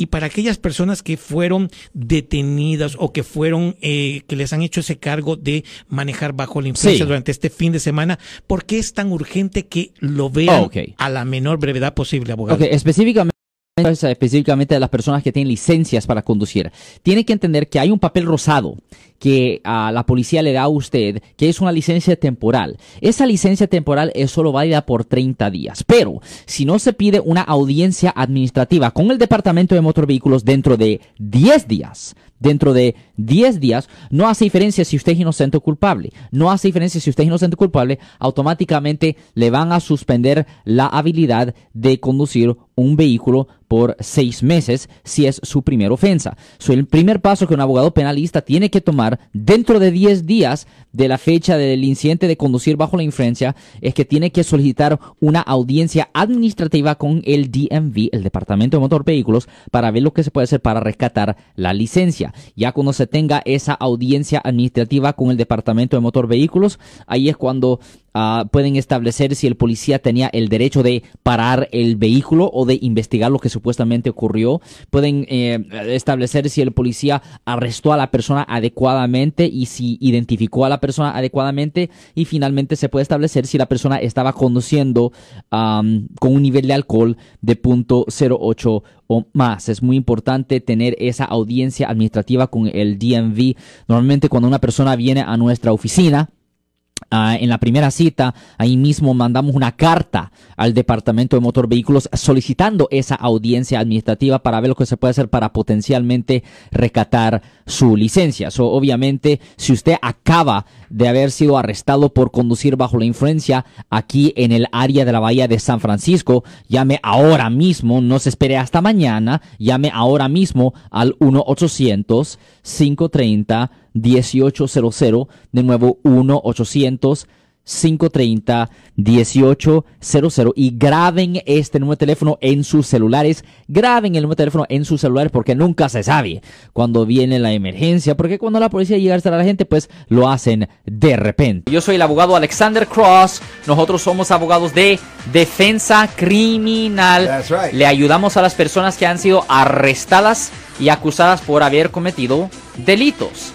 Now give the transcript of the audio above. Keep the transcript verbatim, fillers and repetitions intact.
Y para aquellas personas que fueron detenidas o que fueron, eh, que les han hecho ese cargo de manejar bajo la influencia sí. durante este fin de semana, ¿por qué es tan urgente que lo vean oh, okay. a la menor brevedad posible, abogado? Okay, específicamente. específicamente de las personas que tienen licencias para conducir. Tiene que entender que hay un papel rosado que a uh, la policía le da a usted, que es una licencia temporal. Esa licencia temporal es solo válida por treinta días, pero si no se pide una audiencia administrativa con el Departamento de Motor Vehículos dentro de diez días, dentro de diez días, no hace diferencia si usted es inocente o culpable. No hace diferencia si usted es inocente o culpable, automáticamente le van a suspender la habilidad de conducir un vehículo por seis meses si es su primera ofensa. So, el primer paso que un abogado penalista tiene que tomar dentro de diez días de la fecha del incidente de conducir bajo la influencia es que tiene que solicitar una audiencia administrativa con el D M V, el Departamento de Motor Vehículos, para ver lo que se puede hacer para rescatar la licencia. Ya cuando se tenga esa audiencia administrativa con el Departamento de Motor Vehículos, ahí es cuando Uh, pueden establecer si el policía tenía el derecho de parar el vehículo o de investigar lo que supuestamente ocurrió. Pueden eh, establecer si el policía arrestó a la persona adecuadamente y si identificó a la persona adecuadamente. Y finalmente se puede establecer si la persona estaba conduciendo um, con un nivel de alcohol de punto cero ocho o más. Es muy importante tener esa audiencia administrativa con el D M V. Normalmente cuando una persona viene a nuestra oficina, Uh, en la primera cita, ahí mismo mandamos una carta al Departamento de Motor Vehículos solicitando esa audiencia administrativa para ver lo que se puede hacer para potencialmente rescatar su licencia. So, obviamente, si usted acaba de haber sido arrestado por conducir bajo la influencia aquí en el área de la Bahía de San Francisco, llame ahora mismo, no se espere hasta mañana, llame ahora mismo al uno ochocientos, cinco treinta, dieciocho cero cero, de nuevo uno ochocientos, cinco treinta, dieciocho cero cero, y graben este número de teléfono en sus celulares, graben el número de teléfono en sus celulares porque nunca se sabe cuando viene la emergencia, porque cuando la policía llega a la gente, pues lo hacen de repente. Yo soy el abogado Alexander Cross, nosotros somos abogados de defensa criminal. That's right. Le ayudamos a las personas que han sido arrestadas y acusadas por haber cometido delitos.